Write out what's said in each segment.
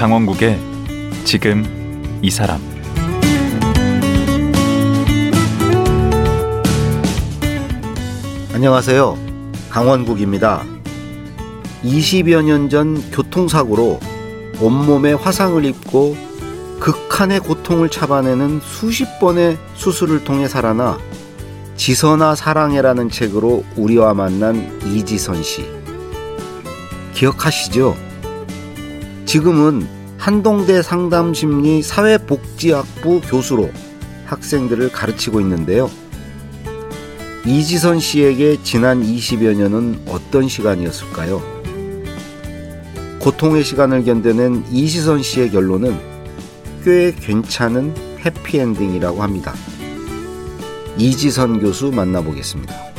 강원국의 지금 이 사람. 안녕하세요. 강원국입니다. 20여 년 전 교통사고로 온몸에 화상을 입고 극한의 고통을 참아내는 수십 번의 수술을 통해 살아나 지선아 사랑해라는 책으로 우리와 만난 이지선 씨. 기억하시죠? 지금은 한동대 상담심리 사회복지학부 교수로 학생들을 가르치고 있는데요. 이지선 씨에게 지난 20여 년은 어떤 시간이었을까요? 고통의 시간을 견뎌낸 이지선 씨의 결론은 꽤 괜찮은 해피엔딩이라고 합니다. 이지선 교수 만나보겠습니다.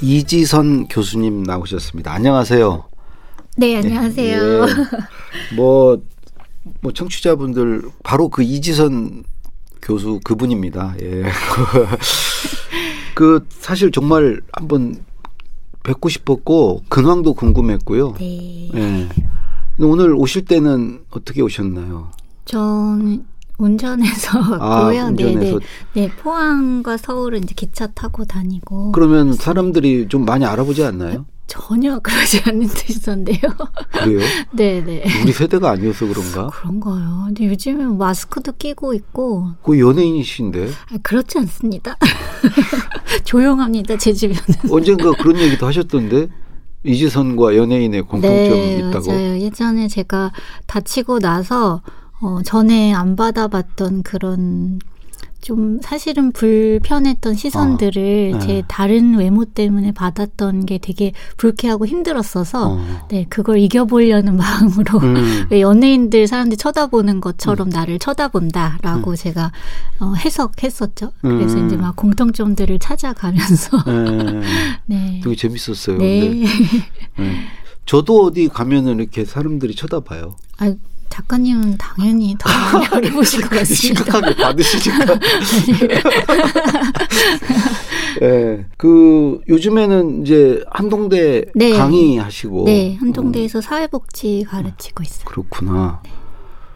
이지선 교수님 나오셨습니다. 안녕하세요. 네, 안녕하세요. 예. 뭐 청취자분들 바로 그 이지선 교수 그분입니다. 예. 그 사실 정말 한번 뵙고 싶었고 근황도 궁금했고요. 네. 예. 오늘 오실 때는 어떻게 오셨나요? 전 운전해서 왔고요. 운전해서. 네, 포항과 서울은 이제 기차 타고 다니고. 그러면 사람들이 좀 많이 알아보지 않나요? 전혀 그러지 않는 듯이던데요. 그래요? 네네. 우리 세대가 아니어서 그런가? 그런가요? 근데 요즘은 마스크도 끼고 있고. 그 연예인이신데? 아, 그렇지 않습니다. 조용합니다, 제 주변은. 언젠가 그런 얘기도 하셨던데? 이지선과 연예인의 공통점이 있다고? 네, 맞아요. 예전에 제가 다치고 나서 전에 안 받아봤던 그런 좀 사실은 불편했던 시선들을 제 다른 외모 때문에 받았던 게 되게 불쾌하고 힘들었어서 네, 그걸 이겨보려는 마음으로 왜 연예인들 사람들이 쳐다보는 것처럼 나를 쳐다본다라고 제가 해석했었죠. 그래서 이제 막 공통점들을 찾아가면서 네. 되게 재밌었어요. 네. 네. 저도 어디 가면은 이렇게 사람들이 쳐다봐요. 아유. 작가님은 당연히 더 많이 보실 것 같습니다. 심각하게 받으시니까. 네, 그 요즘에는 이제 한동대 네. 강의하시고. 네, 한동대에서 사회복지 가르치고 있어요. 그렇구나. 네.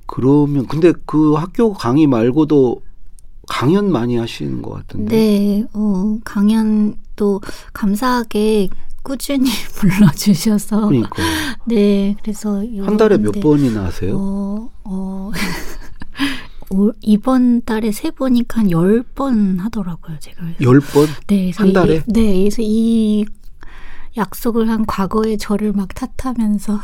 그러면 근데 그 학교 강의 말고도 강연 많이 하시는 것 같은데. 네, 강연도 감사하게. 꾸준히 불러주셔서. 그러니까. 네, 그래서. 한 달에 몇 번이나 하세요? 이번 달에 세 보니까 한 10번 하더라고요, 제가. 10번? 네. 한 달에? 네, 그래서 이 약속을 한 과거의 저를 막 탓하면서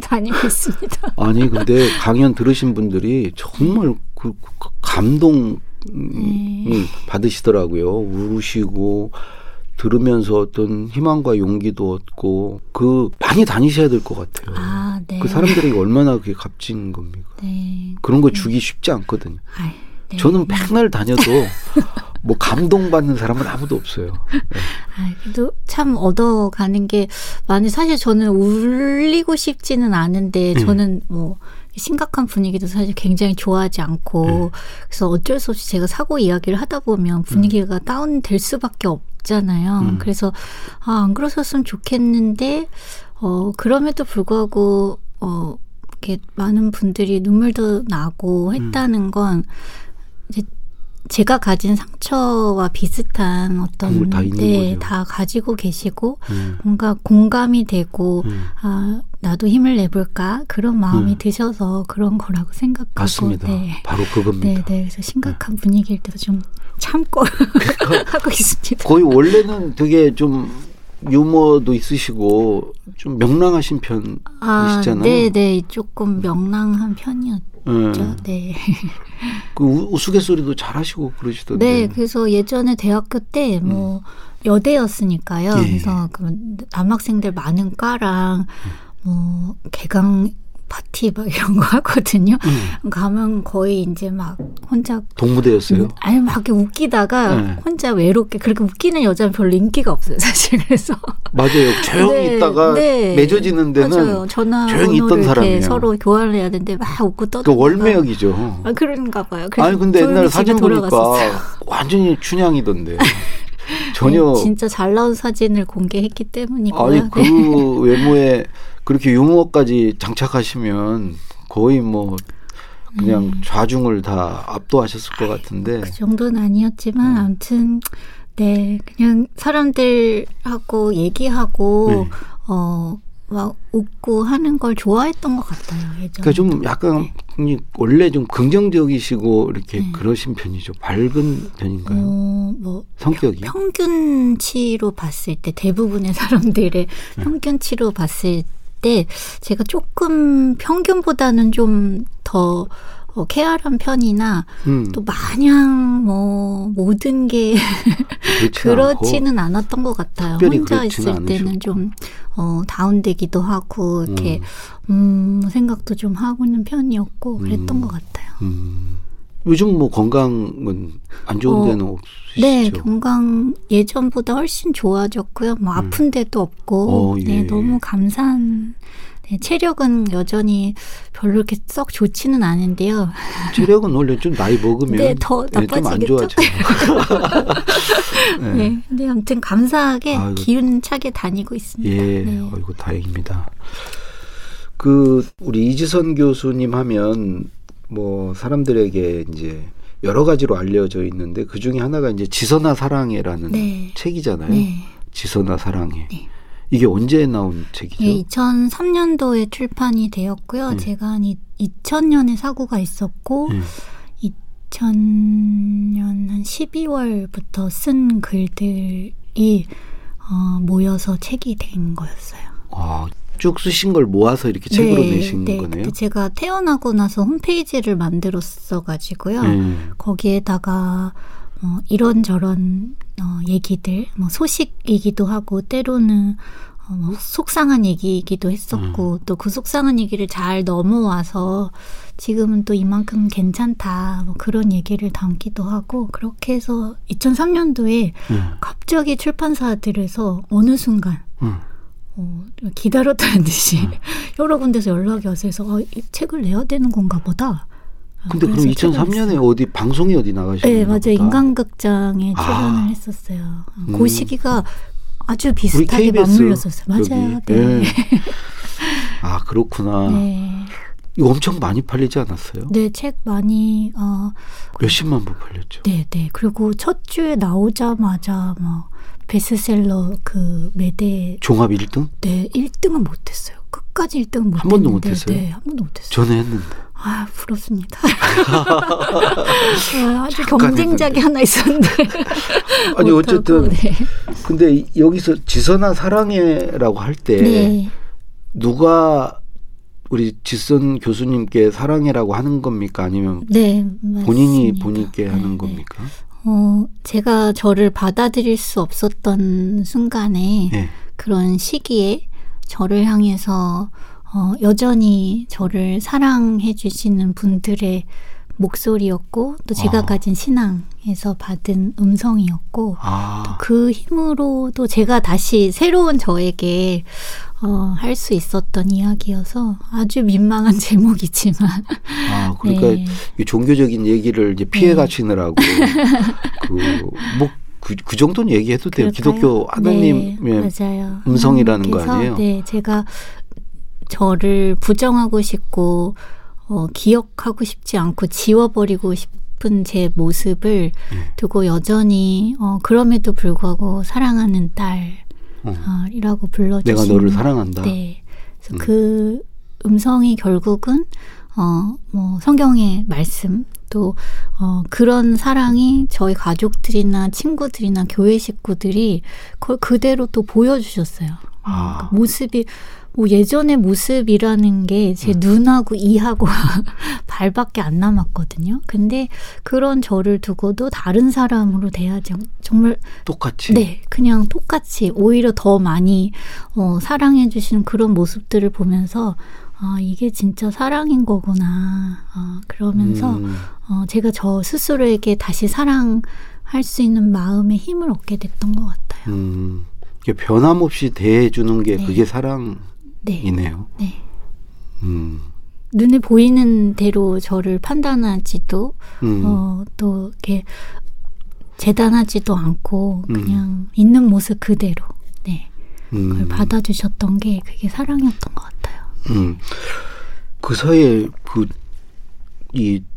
다니고 있습니다. 아니, 근데 강연 들으신 분들이 정말 그 감동을 네. 받으시더라고요. 울으시고. 들으면서 어떤 희망과 용기도 얻고 많이 다니셔야 될 것 같아요. 아, 네. 그 사람들에게 얼마나 그게 값진 겁니까? 네. 그런 거 주기 쉽지 않거든요. 아, 네. 저는 맨날 다녀도 뭐 감동받는 사람은 아무도 없어요. 네. 아, 그래도 참 얻어가는 게 많이 사실 저는 울리고 싶지는 않은데 저는 뭐 심각한 분위기도 사실 굉장히 좋아하지 않고 그래서 어쩔 수 없이 제가 사고 이야기를 하다 보면 분위기가 다운될 수밖에 없잖아요. 그래서 안 그러셨으면 좋겠는데 그럼에도 불구하고 이렇게 많은 분들이 눈물도 나고 했다는 건 이제 제가 가진 상처와 비슷한 어떤 다 있는 거죠. 다 가지고 계시고 뭔가 공감이 되고 아, 나도 힘을 내볼까 그런 마음이 드셔서 그런 거라고 생각하고 맞습니다. 네. 바로 그겁니다. 네, 그래서 심각한 분위기일 때도 좀 참고 그러니까 하고 있습니다. 거의 원래는 되게 좀 유머도 있으시고 좀 명랑하신 편이시잖아요. 아, 네, 조금 명랑한 편이었죠. 네. 그 우스갯소리도 잘하시고 그러시던데. 네, 그래서 예전에 대학교 때 뭐 여대였으니까요. 예. 그래서 그 남학생들 많은 과랑 뭐 개강 파티 막 이런 거 하거든요. 가면 거의 이제 막 혼자 동무대였어요? 아니 막 웃기다가 네. 혼자 외롭게 그렇게 웃기는 여자는 별로 인기가 없어요 사실. 그래서 맞아요. 조용히 네, 있다가 네. 맺어지는 데는 맞아요. 조용히 있던 사람이에요. 서로 교환을 해야 되는데 막 웃고 떠들고. 그 월매역이죠. 아, 그런가 봐요. 아니 근데 옛날 사진 돌아갔었어요. 보니까 완전히 춘향이던데. 전혀 진짜 잘 나온 사진을 공개했기 때문이고요. 아니 그 네. 외모에 그렇게 유머까지 장착하시면 거의 뭐 그냥 좌중을 다 압도하셨을 것 같은데. 그 정도는 아니었지만 아무튼 네 그냥 사람들하고 얘기하고 네. 막 웃고 하는 걸 좋아했던 것 같아요. 예전에. 그러니까 좀 약간 네. 원래 좀 긍정적이시고 이렇게 네. 그러신 편이죠. 밝은 편인가요? 뭐 성격이 평균치로 봤을 때 대부분의 사람들의 네. 평균치로 봤을 때 제가 조금 평균보다는 좀 더 케어한 편이나 또 마냥 뭐 모든 게 그렇지는 않았던 것 같아요. 혼자 있을 때는 좀 다운되기도 하고 이렇게 생각도 좀 하고 있는 편이었고 그랬던 것 같아요. 요즘 뭐 건강은 안 좋은 데는 없으시죠? 네, 건강 예전보다 훨씬 좋아졌고요. 뭐 아픈 데도 없고 예. 네, 너무 감사한. 네, 체력은 여전히 별로 이렇게 썩 좋지는 않은데요. 체력은 원래 좀 나이 먹으면 네, 더 나빠지겠죠. 네, 좀 안 좋아져요. 네. 네, 근데 아무튼 감사하게 아이고. 기운차게 다니고 있습니다. 예, 네. 아이고 다행입니다. 그 우리 이지선 교수님 하면 뭐 사람들에게 이제 여러 가지로 알려져 있는데 그 중에 하나가 이제 지선아 사랑해라는 네. 책이잖아요. 네. 지선아 사랑해. 네. 이게 언제 나온 책이죠? 네, 2003년도에 출판이 되었고요. 제가 한 2000년에 사고가 있었고 2000년 한 12월부터 쓴 글들이 모여서 책이 된 거였어요. 아, 쭉 쓰신 걸 모아서 이렇게 책으로 네, 내신 네, 거네요? 네. 제가 태어나고 나서 홈페이지를 만들었어가지고요. 거기에다가 이런저런 얘기들, 뭐 소식이기도 하고 때로는 뭐 속상한 얘기이기도 했었고 또 그 속상한 얘기를 잘 넘어와서 지금은 또 이만큼 괜찮다 뭐 그런 얘기를 담기도 하고 그렇게 해서 2003년도에 갑자기 출판사들에서 어느 순간 기다렸다는 듯이 여러 군데서 연락이 와서 해서 이 책을 내야 되는 건가 보다. 근데 그럼 2003년에 어디 방송이 어디 나가셨나요? 네, 맞아요. 인간극장에 출연을 했었어요. 그 시기가 아주 비슷하게 맞물렸었어요. 맞아요. 네. 아 그렇구나. 네. 이거 엄청 많이 팔리지 않았어요? 네, 책 많이 몇십만 부 팔렸죠. 네, 네. 그리고 첫 주에 나오자마자 막 베스트셀러 그 매대 종합 1등? 네, 1등은 못했어요. 끝까지 1등은 못했는데 한 번도 못했어요? 네, 한 번도 못했어요. 저는 했는데. 아, 부럽습니다. 아주 경쟁작이 했는데. 하나 있었는데. 아니, 어쨌든. 네. 근데 여기서 지선아 사랑해라고 할 때 네. 누가 우리 지선 교수님께 사랑해라고 하는 겁니까? 아니면 네, 본인이 본인께 하는 겁니까? 제가 저를 받아들일 수 없었던 순간에 네. 그런 시기에 저를 향해서 여전히 저를 사랑해 주시는 분들의 목소리였고 또 제가 가진 신앙에서 받은 음성이었고 또 그 힘으로도 제가 다시 새로운 저에게 할 수 있었던 이야기여서 아주 민망한 제목이지만 그러니까 네. 종교적인 얘기를 이제 피해 가시느라고 그 정도는 얘기해도 돼요. 기독교 하나님의 네, 음성이라는 거 아니에요? 네, 제가 저를 부정하고 싶고 기억하고 싶지 않고 지워버리고 싶은 제 모습을 두고 여전히 그럼에도 불구하고 사랑하는 딸이라고 불러주신 내가 너를 사랑한다. 네, 그래서 그 음성이 결국은 뭐 성경의 말씀 또 그런 사랑이 저희 가족들이나 친구들이나 교회 식구들이 그걸 그대로 또 보여주셨어요. 그 모습이 뭐 예전의 모습이라는 게 제 눈하고 이하고 발밖에 안 남았거든요. 근데 그런 저를 두고도 다른 사람으로 대하지 정말 똑같이 네 그냥 똑같이 오히려 더 많이 사랑해 주시는 그런 모습들을 보면서 아, 이게 진짜 사랑인 거구나. 아, 그러면서 제가 저 스스로에게 다시 사랑할 수 있는 마음의 힘을 얻게 됐던 것 같아요. 변함없이 대해주는 게 네. 그게 사랑이네요. 네. 눈에 보이는 대로 저를 판단하지도 또 이렇게 재단하지도 않고 그냥 있는 모습 그대로 네. 그걸 받아주셨던 게 그게 사랑이었던 것 같아요. 그 사이에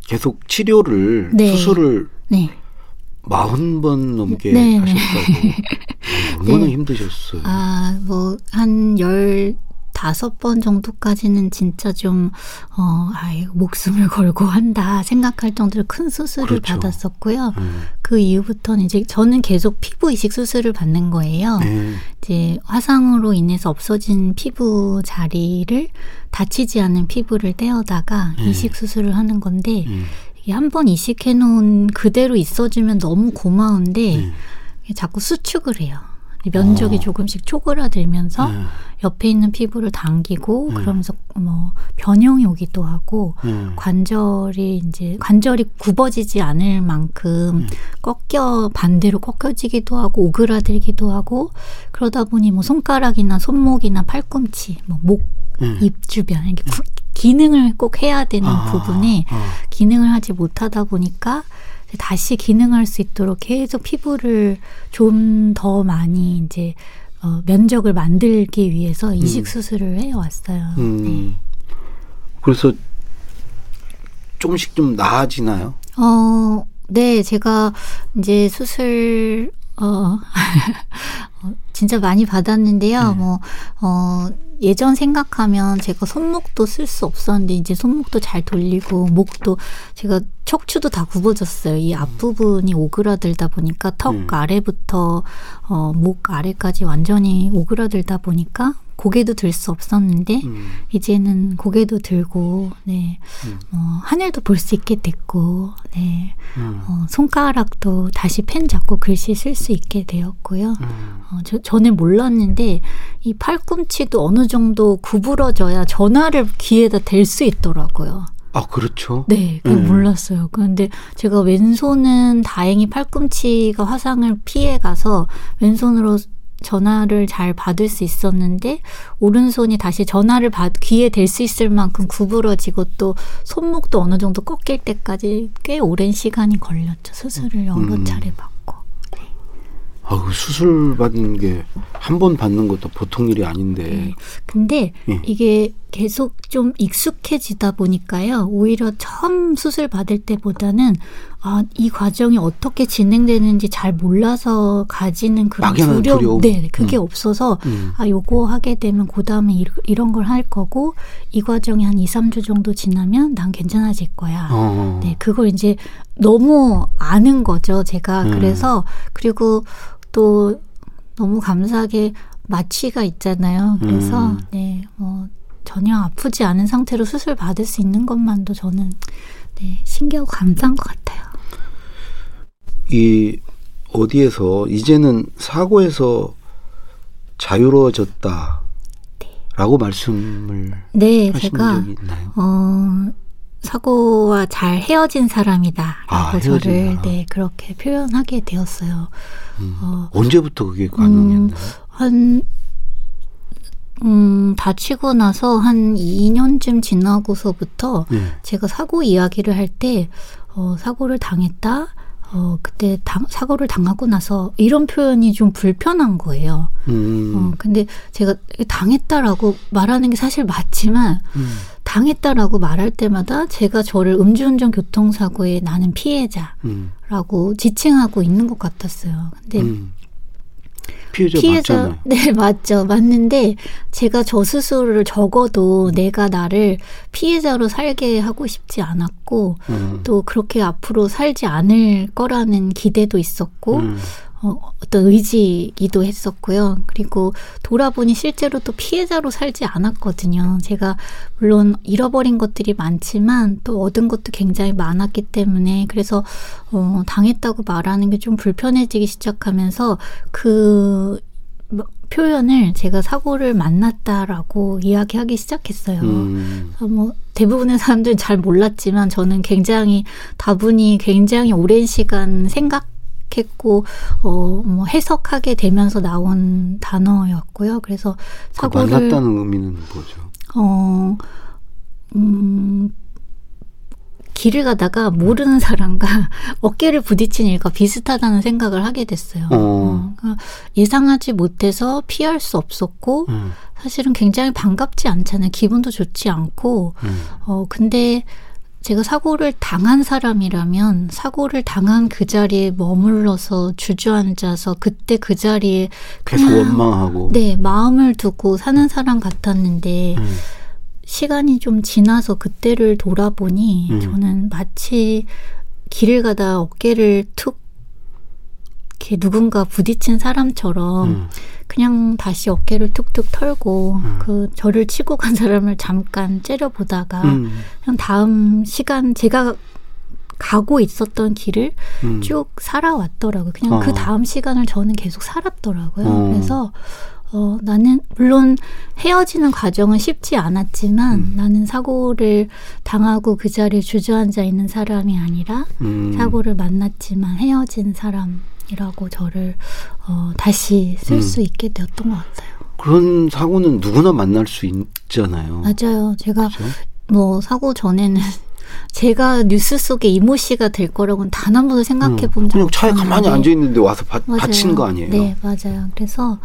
계속 치료를 네. 수술을 40번 넘게 네. 하셨다고 얼마나 네. 힘드셨어요? 아, 뭐 한 15번 정도까지는 진짜 좀 목숨을 걸고 한다 생각할 정도로 큰 수술을 그렇죠. 받았었고요. 그 이후부터는 이제 저는 계속 피부 이식 수술을 받는 거예요. 이제 화상으로 인해서 없어진 피부 자리를 다치지 않은 피부를 떼어다가 이식 수술을 하는 건데 한 번 이식해 놓은 그대로 있어주면 너무 고마운데 자꾸 수축을 해요. 면적이 조금씩 쪼그라들면서 옆에 있는 피부를 당기고 그러면서 뭐 변형이 오기도 하고 관절이 굽어지지 않을 만큼 반대로 꺾여지기도 하고 오그라들기도 하고 그러다 보니 뭐 손가락이나 손목이나 팔꿈치, 뭐 목, 입 주변 이렇게 기능을 꼭 해야 되는 부분에 기능을 하지 못하다 보니까 다시 기능할 수 있도록 계속 피부를 좀 더 많이 이제 면적을 만들기 위해서 이식 수술을 해왔어요. 네. 그래서 조금씩 좀 나아지나요? 네, 제가 이제 수술 진짜 많이 받았는데요. 예전 생각하면 제가 손목도 쓸 수 없었는데 이제 손목도 잘 돌리고 목도 제가 척추도 다 굽어졌어요. 이 앞부분이 오그라들다 보니까 턱 아래부터 목 아래까지 완전히 오그라들다 보니까 고개도 들 수 없었는데 이제는 고개도 들고 네. 하늘도 볼 수 있게 됐고 네. 손가락도 다시 펜 잡고 글씨 쓸 수 있게 되었고요. 저는 몰랐는데 이 팔꿈치도 어느 정도 구부러져야 전화를 귀에다 댈 수 있더라고요. 아, 그렇죠. 네, 그건 몰랐어요. 그런데 제가 왼손은 다행히 팔꿈치가 화상을 피해 가서 왼손으로 전화를 잘 받을 수 있었는데 오른손이 다시 전화를 귀에 댈 수 있을 만큼 구부러지고 또 손목도 어느 정도 꺾일 때까지 꽤 오랜 시간이 걸렸죠. 수술을 여러 차례 받고. 네. 아, 그 수술 받는 게 한 번 받는 것도 보통 일이 아닌데. 네. 근데 이게 계속 좀 익숙해지다 보니까요. 오히려 처음 수술 받을 때보다는 이 과정이 어떻게 진행되는지 잘 몰라서 가지는 그런 두려움. 네, 그게 없어서 요거 하게 되면 그 다음에 이런 걸 할 거고 이 과정이 한 2, 3주 정도 지나면 난 괜찮아질 거야. 네, 그걸 이제 너무 아는 거죠. 제가. 그래서 그리고 또 너무 감사하게 마취가 있잖아요. 그래서 네, 전혀 아프지 않은 상태로 수술 받을 수 있는 것만도 저는 네, 신기하고 감사한 것 같아요. 어디에서 이제는 사고에서 자유로워졌다라고 네. 말씀을 하신 적이 있나요? 사고와 잘 헤어진 사람이다. 라고 저를 네, 그렇게 표현하게 되었어요. 언제부터 그게 가능했나요? 다치고 나서 한 2년쯤 지나고서부터 제가 사고 이야기를 할 때 사고를 당했다. 그때 사고를 당하고 나서 이런 표현이 좀 불편한 거예요. 근데 제가 당했다라고 말하는 게 사실 맞지만 당했다라고 말할 때마다 제가 저를 음주운전 교통사고에 나는 피해자라고 지칭하고 있는 것 같았어요. 근데 피해자 맞잖아요. 네, 맞죠. 맞는데 제가 저 스스로를 적어도 내가 나를 피해자로 살게 하고 싶지 않았고 또 그렇게 앞으로 살지 않을 거라는 기대도 있었고 어떤 의지이기도 했었고요. 그리고 돌아보니 실제로 또 피해자로 살지 않았거든요. 제가 물론 잃어버린 것들이 많지만 또 얻은 것도 굉장히 많았기 때문에 그래서 당했다고 말하는 게 좀 불편해지기 시작하면서 그 표현을 제가 사고를 만났다라고 이야기하기 시작했어요. 뭐 대부분의 사람들은 잘 몰랐지만 저는 굉장히 다분히 굉장히 오랜 시간 생각했고 뭐 해석하게 되면서 나온 단어였고요. 그래서 사고를 만났다는 의미는 뭐죠? 길을 가다가 모르는 사람과 어깨를 부딪힌 일과 비슷하다는 생각을 하게 됐어요. 그러니까 예상하지 못해서 피할 수 없었고 사실은 굉장히 반갑지 않잖아요. 기분도 좋지 않고 근데 제가 사고를 당한 사람이라면 사고를 당한 그 자리에 머물러서 주저앉아서 그때 그 자리에 계속 원망하고 네 마음을 두고 사는 사람 같았는데 시간이 좀 지나서 그때를 돌아보니 저는 마치 길을 가다 어깨를 툭 이렇게 누군가 부딪힌 사람처럼 그냥 다시 어깨를 툭툭 털고 그 저를 치고 간 사람을 잠깐 째려보다가 그냥 다음 시간 제가 가고 있었던 길을 쭉 살아왔더라고요. 그냥 그 다음 시간을 저는 계속 살았더라고요. 그래서 나는 물론 헤어지는 과정은 쉽지 않았지만 나는 사고를 당하고 그 자리에 주저앉아 있는 사람이 아니라 사고를 만났지만 헤어진 사람이라고 저를 다시 쓸 수 있게 되었던 것 같아요. 그런 사고는 누구나 만날 수 있잖아요. 맞아요. 제가 그렇죠? 뭐 사고 전에는 제가 뉴스 속에 이모 씨가 될 거라고는 단 한 번도 생각해 본 적이 없어요. 그냥 차에 가만히 앉아 있는데 와서 받친 거 아니에요? 네, 맞아요. 그래서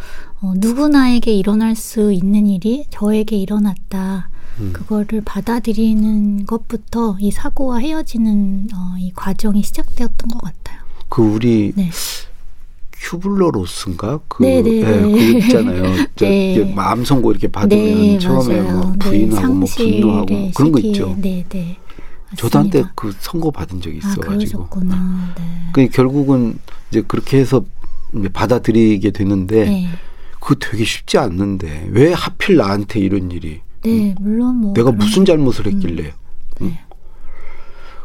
누구나에게 일어날 수 있는 일이 저에게 일어났다. 그거를 받아들이는 것부터 이 사고와 헤어지는 이 과정이 시작되었던 것 같아요. 그 우리 네. 큐블러로스인가? 그 있잖아요. 네. 마음 선고 이렇게 받으면 네, 처음에 뭐 부인하고 뭐 분노하고 그런 거 있죠. 네, 네. 저도 한때 그 선고 받은 적이 있어가지고. 그러셨구나. 네. 그 결국은 이제 그렇게 해서 받아들이게 되는데 네. 그거 되게 쉽지 않는데 왜 하필 나한테 이런 일이? 네, 물론 뭐 내가 무슨 잘못을 했길래? 네.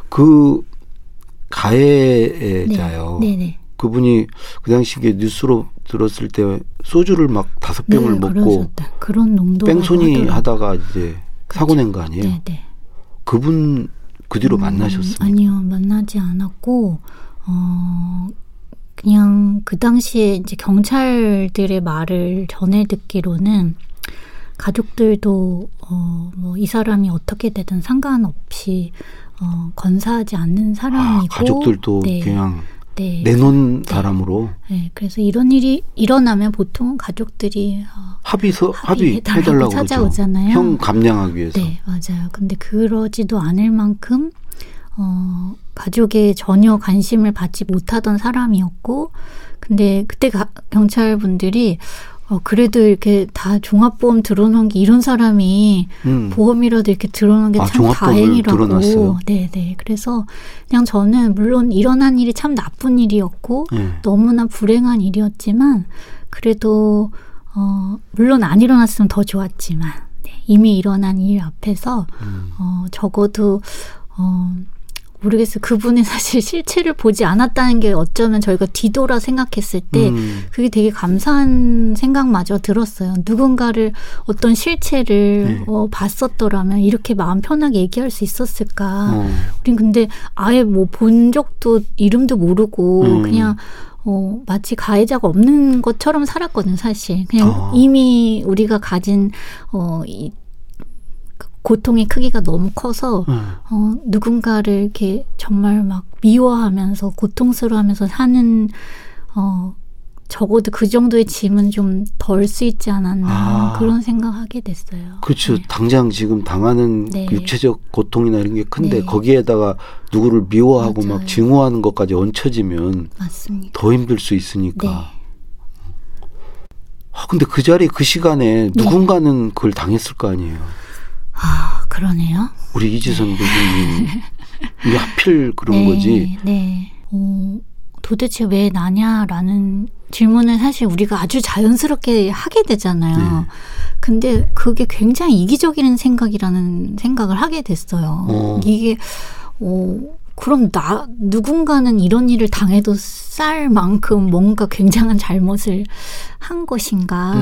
그 가해자요. 네. 네네. 그분이 그 당시에 뉴스로 들었을 때 소주를 막 5병을 네, 먹고 그런 농도 뺑소니 하다가 이제 그렇죠. 사고 낸 거 아니에요? 네, 네. 그분 그 뒤로 만나셨습니까? 아니요, 만나지 않았고 그냥 그 당시에 이제 경찰들의 말을 전해 듣기로는 가족들도 뭐 이 사람이 어떻게 되든 상관없이 건사하지 않는 사람이고 가족들도 네. 그냥 네. 내놓은 네. 사람으로. 네, 그래서 이런 일이 일어나면 보통 가족들이 합의해달라고 찾아오잖아요. 그렇죠. 형 감량하기 위해서. 네, 맞아요. 근데 그러지도 않을 만큼 가족에 전혀 관심을 받지 못하던 사람이었고, 근데 그때 경찰분들이 그래도 이렇게 다 종합보험 들어놓은 게 이런 사람이 보험이라도 이렇게 들어놓은 게 참 다행이라고. 들어놨어요? 네네. 그래서 그냥 저는 물론 일어난 일이 참 나쁜 일이었고 너무나 불행한 일이었지만 그래도 물론 안 일어났으면 더 좋았지만 네. 이미 일어난 일 앞에서 적어도 모르겠어요. 그분의 사실 실체를 보지 않았다는 게 어쩌면 저희가 뒤돌아 생각했을 때 그게 되게 감사한 생각마저 들었어요. 누군가를 어떤 실체를 네. 봤었더라면 이렇게 마음 편하게 얘기할 수 있었을까. 우린 근데 아예 뭐 본 적도 이름도 모르고 그냥 마치 가해자가 없는 것처럼 살았거든 사실. 그냥 이미 우리가 가진 이 고통의 크기가 너무 커서 누군가를 이렇게 정말 막 미워하면서 고통스러워하면서 사는 적어도 그 정도의 짐은 좀 덜 수 있지 않았나 그런 생각하게 됐어요. 그렇죠. 네. 당장 지금 당하는 네. 육체적 고통이나 이런 게 큰데 네. 거기에다가 누구를 미워하고 맞아요. 막 증오하는 것까지 얹혀지면 맞습니다. 더 힘들 수 있으니까. 네. 근데 그 자리에 그 시간에 네. 누군가는 그걸 당했을 거 아니에요. 아, 그러네요. 우리 이지선 교수님 왜 하필 그런 네, 거지? 네. 도대체 왜 나냐라는 질문을 사실 우리가 아주 자연스럽게 하게 되잖아요. 네. 근데 그게 굉장히 이기적인 생각이라는 생각을 하게 됐어요. 이게 그럼 누군가는 이런 일을 당해도 쌀 만큼 뭔가 굉장한 잘못을 한 것인가.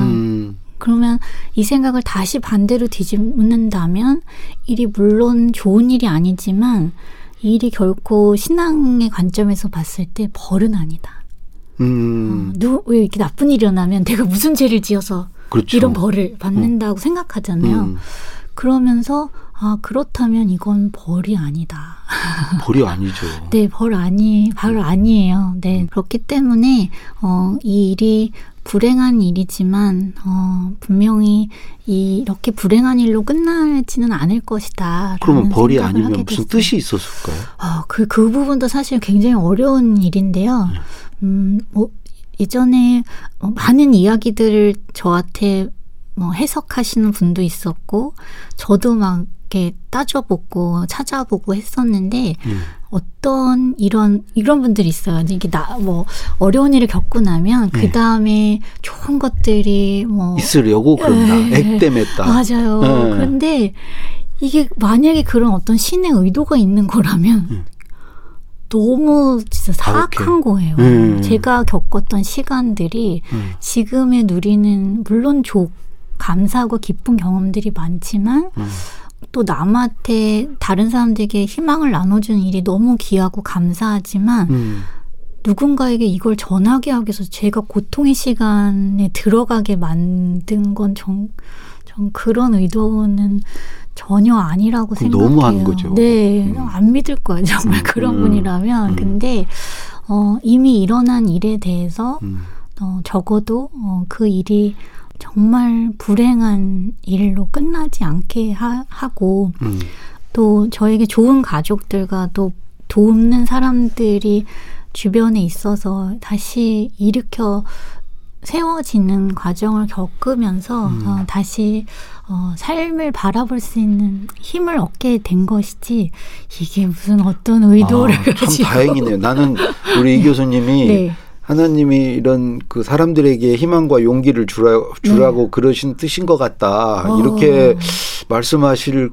그러면 이 생각을 다시 반대로 뒤집는다면 일이 물론 좋은 일이 아니지만 이 일이 결코 신앙의 관점에서 봤을 때 벌은 아니다. 왜 이렇게 나쁜 일이 일어나면 내가 무슨 죄를 지어서 그렇죠. 이런 벌을 받는다고 생각하잖아요. 그러면서 아 그렇다면 이건 벌이 아니다. 벌이 아니죠. 네, 벌 아니에요. 네, 그렇기 때문에 이 일이 불행한 일이지만 분명히 이렇게 불행한 일로 끝나지는 않을 것이다. 그러면 벌이 아니면 무슨 뜻이 있었을까요? 그 부분도 사실 굉장히 어려운 일인데요. 이전에 많은 이야기들을 저한테 해석하시는 분도 있었고 저도 막 이렇게 따져보고 찾아보고 했었는데 어떤 이런 분들이 있어요. 이게 어려운 일을 겪고 나면 그 다음에 좋은 것들이 있으려고 그런다. 액땜했다. 맞아요. 그런데 이게 만약에 그런 어떤 신의 의도가 있는 거라면 너무 진짜 사악한 거예요. 제가 겪었던 시간들이 지금의 누리는 물론 감사하고 기쁜 경험들이 많지만 또 남한테 다른 사람들에게 희망을 나눠주는 일이 너무 귀하고 감사하지만 누군가에게 이걸 전하게 하기 위해서 제가 고통의 시간에 들어가게 만든 건 전 그런 의도는 전혀 아니라고 생각해요. 너무한 거죠. 네. 안 믿을 거예요. 정말 그런 분이라면. 근데 이미 일어난 일에 대해서 적어도 그 일이 정말 불행한 일로 끝나지 않게 하고 또 저에게 좋은 가족들과 또 돕는 사람들이 주변에 있어서 다시 일으켜 세워지는 과정을 겪으면서 다시 삶을 바라볼 수 있는 힘을 얻게 된 것이지 이게 무슨 어떤 의도를 가지고. 참 다행이네요. 나는 우리 이 교수님이 네. 하나님이 이런 그 사람들에게 희망과 용기를 주라고 네. 그러신 뜻인 것 같다. 이렇게 말씀하실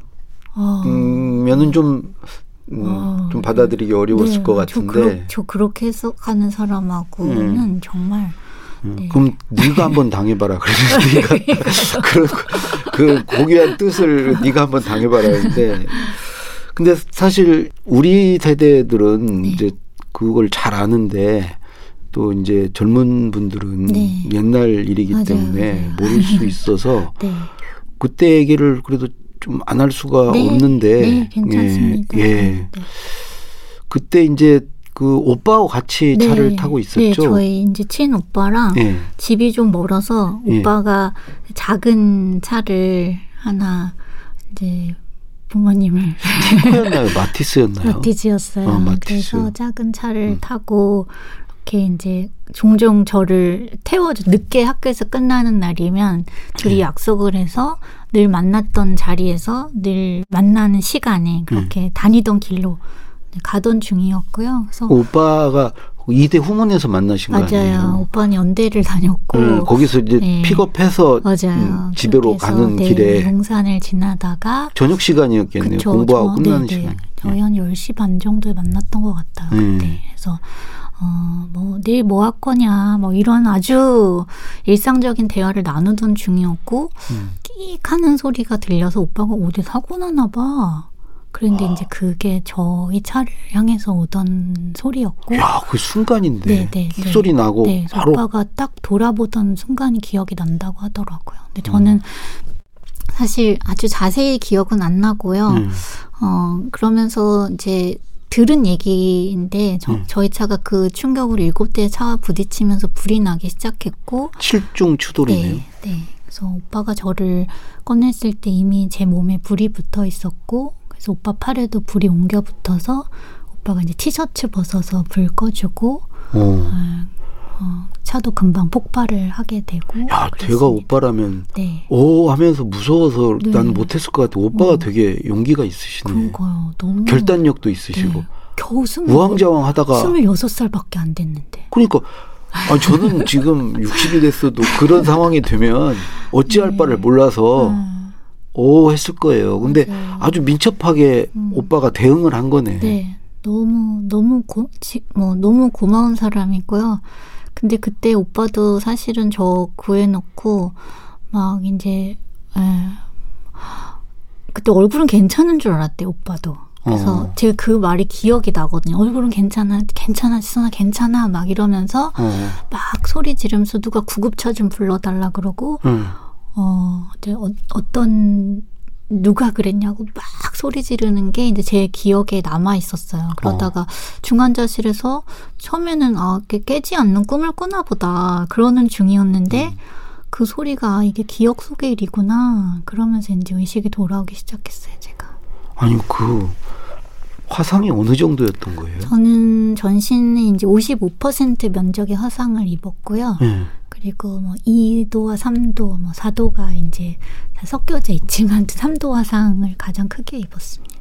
면은 좀 받아들이기 어려웠을 네. 것 같은데. 저 그렇게 해석하는 사람하고는 정말. 네. 그럼 네가 한번 당해봐라. 그래서 네가 그 고귀한 뜻을 네가 한번 당해봐라 했는데. 근데 사실 우리 세대들은 네. 이제 그걸 잘 아는데 또 이제 젊은 분들은 네. 옛날 일이기 맞아요. 때문에 맞아요. 모를 수 있어서 네. 그때 얘기를 그래도 좀 안 할 수가 네. 없는데. 네, 괜찮습니다. 예. 네. 그때 이제. 그 오빠하고 같이 네, 차를 타고 있었죠. 네, 저희 이제 친오빠랑 네. 집이 좀 멀어서 오빠가 네. 작은 차를 하나 이제 부모님을 마티즈였나요? 마티즈였어요. 마티즈. 그래서 작은 차를 타고 이렇게 이제 종종 저를 태워줘. 늦게 학교에서 끝나는 날이면 둘이 약속을 해서 늘 만났던 자리에서 늘 만나는 시간에 그렇게 다니던 길로 가던 중이었고요. 그래서 오빠가 이대 후문에서 만나신 거 아니에요? 맞아요. 오빠는 연대를 다녔고 거기서 이제 네. 픽업해서 맞아요. 집으로 가는 네. 길에 용산을 지나다가 저녁 시간이었겠네요. 그쵸, 공부하고 끝나는 네, 시간. 네. 저희 한 10시 반 정도에 만났던 것 같아요. 그때. 그래서 내일 뭐 할 거냐 이런 아주 일상적인 대화를 나누던 중이었고 끼익 하는 소리가 들려서 오빠가 어디 사고 나나 봐. 그런데 이제 그게 저희 차를 향해서 오던 소리였고. 야, 그 순간인데. 네. 소리 나고. 네, 바로. 오빠가 딱 돌아보던 순간이 기억이 난다고 하더라고요. 근데 저는 사실 아주 자세히 기억은 안 나고요. 그러면서 이제 들은 얘기인데 저희 차가 그 충격으로 7대 차와 부딪히면서 불이 나기 시작했고. 7중 추돌이네요. 네. 그래서 오빠가 저를 꺼냈을 때 이미 제 몸에 불이 붙어 있었고. 그래서 오빠 팔에도 불이 옮겨 붙어서 오빠가 이제 티셔츠 벗어서 불 꺼주고 차도 금방 폭발을 하게 되고. 야, 제가 오빠라면 네. 오 하면서 무서워서 네. 난 못했을 것 같아. 오빠가 되게 용기가 있으시네. 그런가요. 너무 결단력도 있으시고. 네. 겨우 우왕좌왕 하다가 26살밖에 안 됐는데. 그러니까 저는 지금 60이 됐어도 그런 상황이 되면 어찌할 네. 바를 몰라서 오 했을 거예요. 근데 맞아요. 아주 민첩하게 오빠가 대응을 한 거네. 네, 너무 고마운 사람이고요. 근데 그때 오빠도 사실은 저 구해놓고 막 이제 그때 얼굴은 괜찮은 줄 알았대 오빠도. 그래서 제가 그 말이 기억이 나거든요. 얼굴은 괜찮아, 괜찮아, 지선아, 괜찮아 막 이러면서 막 소리 지르면서 누가 구급차 좀 불러달라 그러고 이제 어떤 누가 그랬냐고 막 소리 지르는 게 이제 제 기억에 남아 있었어요. 그러다가 중환자실에서 처음에는 아, 깨지 않는 꿈을 꾸나 보다 그러는 중이었는데 그 소리가 이게 기억 속의 일이구나 그러면서 이제 의식이 돌아오기 시작했어요, 제가. 아니 그 화상이 어느 정도였던 거예요? 저는 전신에 이제 55% 면적의 화상을 입었고요. 그리고 뭐 2도와 3도, 뭐 4도가 이제 다 섞여져 있지만 3도 화상을 가장 크게 입었습니다.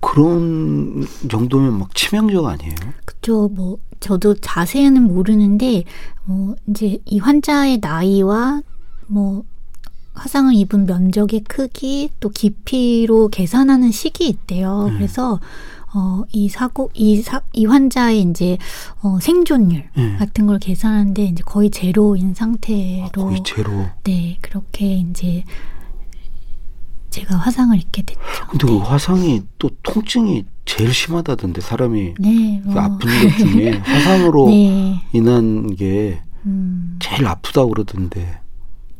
그런 정도면 막 치명적 아니에요? 그쵸. 뭐 저도 자세히는 모르는데 뭐 이제 이 환자의 나이와 뭐 화상을 입은 면적의 크기 또 깊이로 계산하는 식이 있대요. 그래서 이 환자의 이제 생존율 같은 걸 계산하는데 이제 거의 제로인 상태로 거의 제로. 네, 그렇게 이제 제가 화상을 입게 됐죠. 근데 그 화상이 또 통증이 제일 심하다던데 사람이 네, 뭐. 그 아픈 것 중에 화상으로 네. 인한 게 제일 아프다고 그러던데.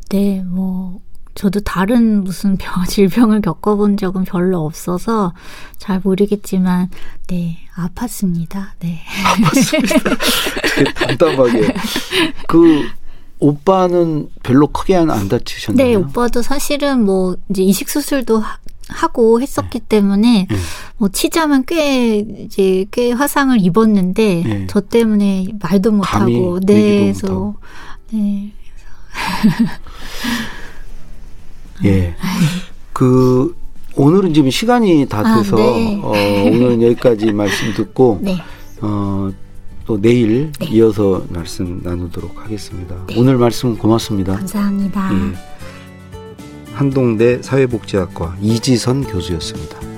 네, 뭐 저도 다른 무슨 질병을 겪어본 적은 별로 없어서 잘 모르겠지만 네, 아팠습니다. 네. 아팠습니다. 되게 담담하게. 그 오빠는 별로 크게 안 다치셨나요? 네, 오빠도 사실은 뭐 이제 이식 수술도 하고 했었기 때문에 뭐 치자면 꽤 화상을 입었는데 저 때문에 말도 못 하고 네, 그래서 네. 예. 그 오늘은 지금 시간이 다 돼서 네. 오늘은 여기까지 말씀 듣고 네. 또 내일 네. 이어서 말씀 나누도록 하겠습니다. 네. 오늘 말씀 고맙습니다. 감사합니다. 예. 한동대 사회복지학과 이지선 교수였습니다.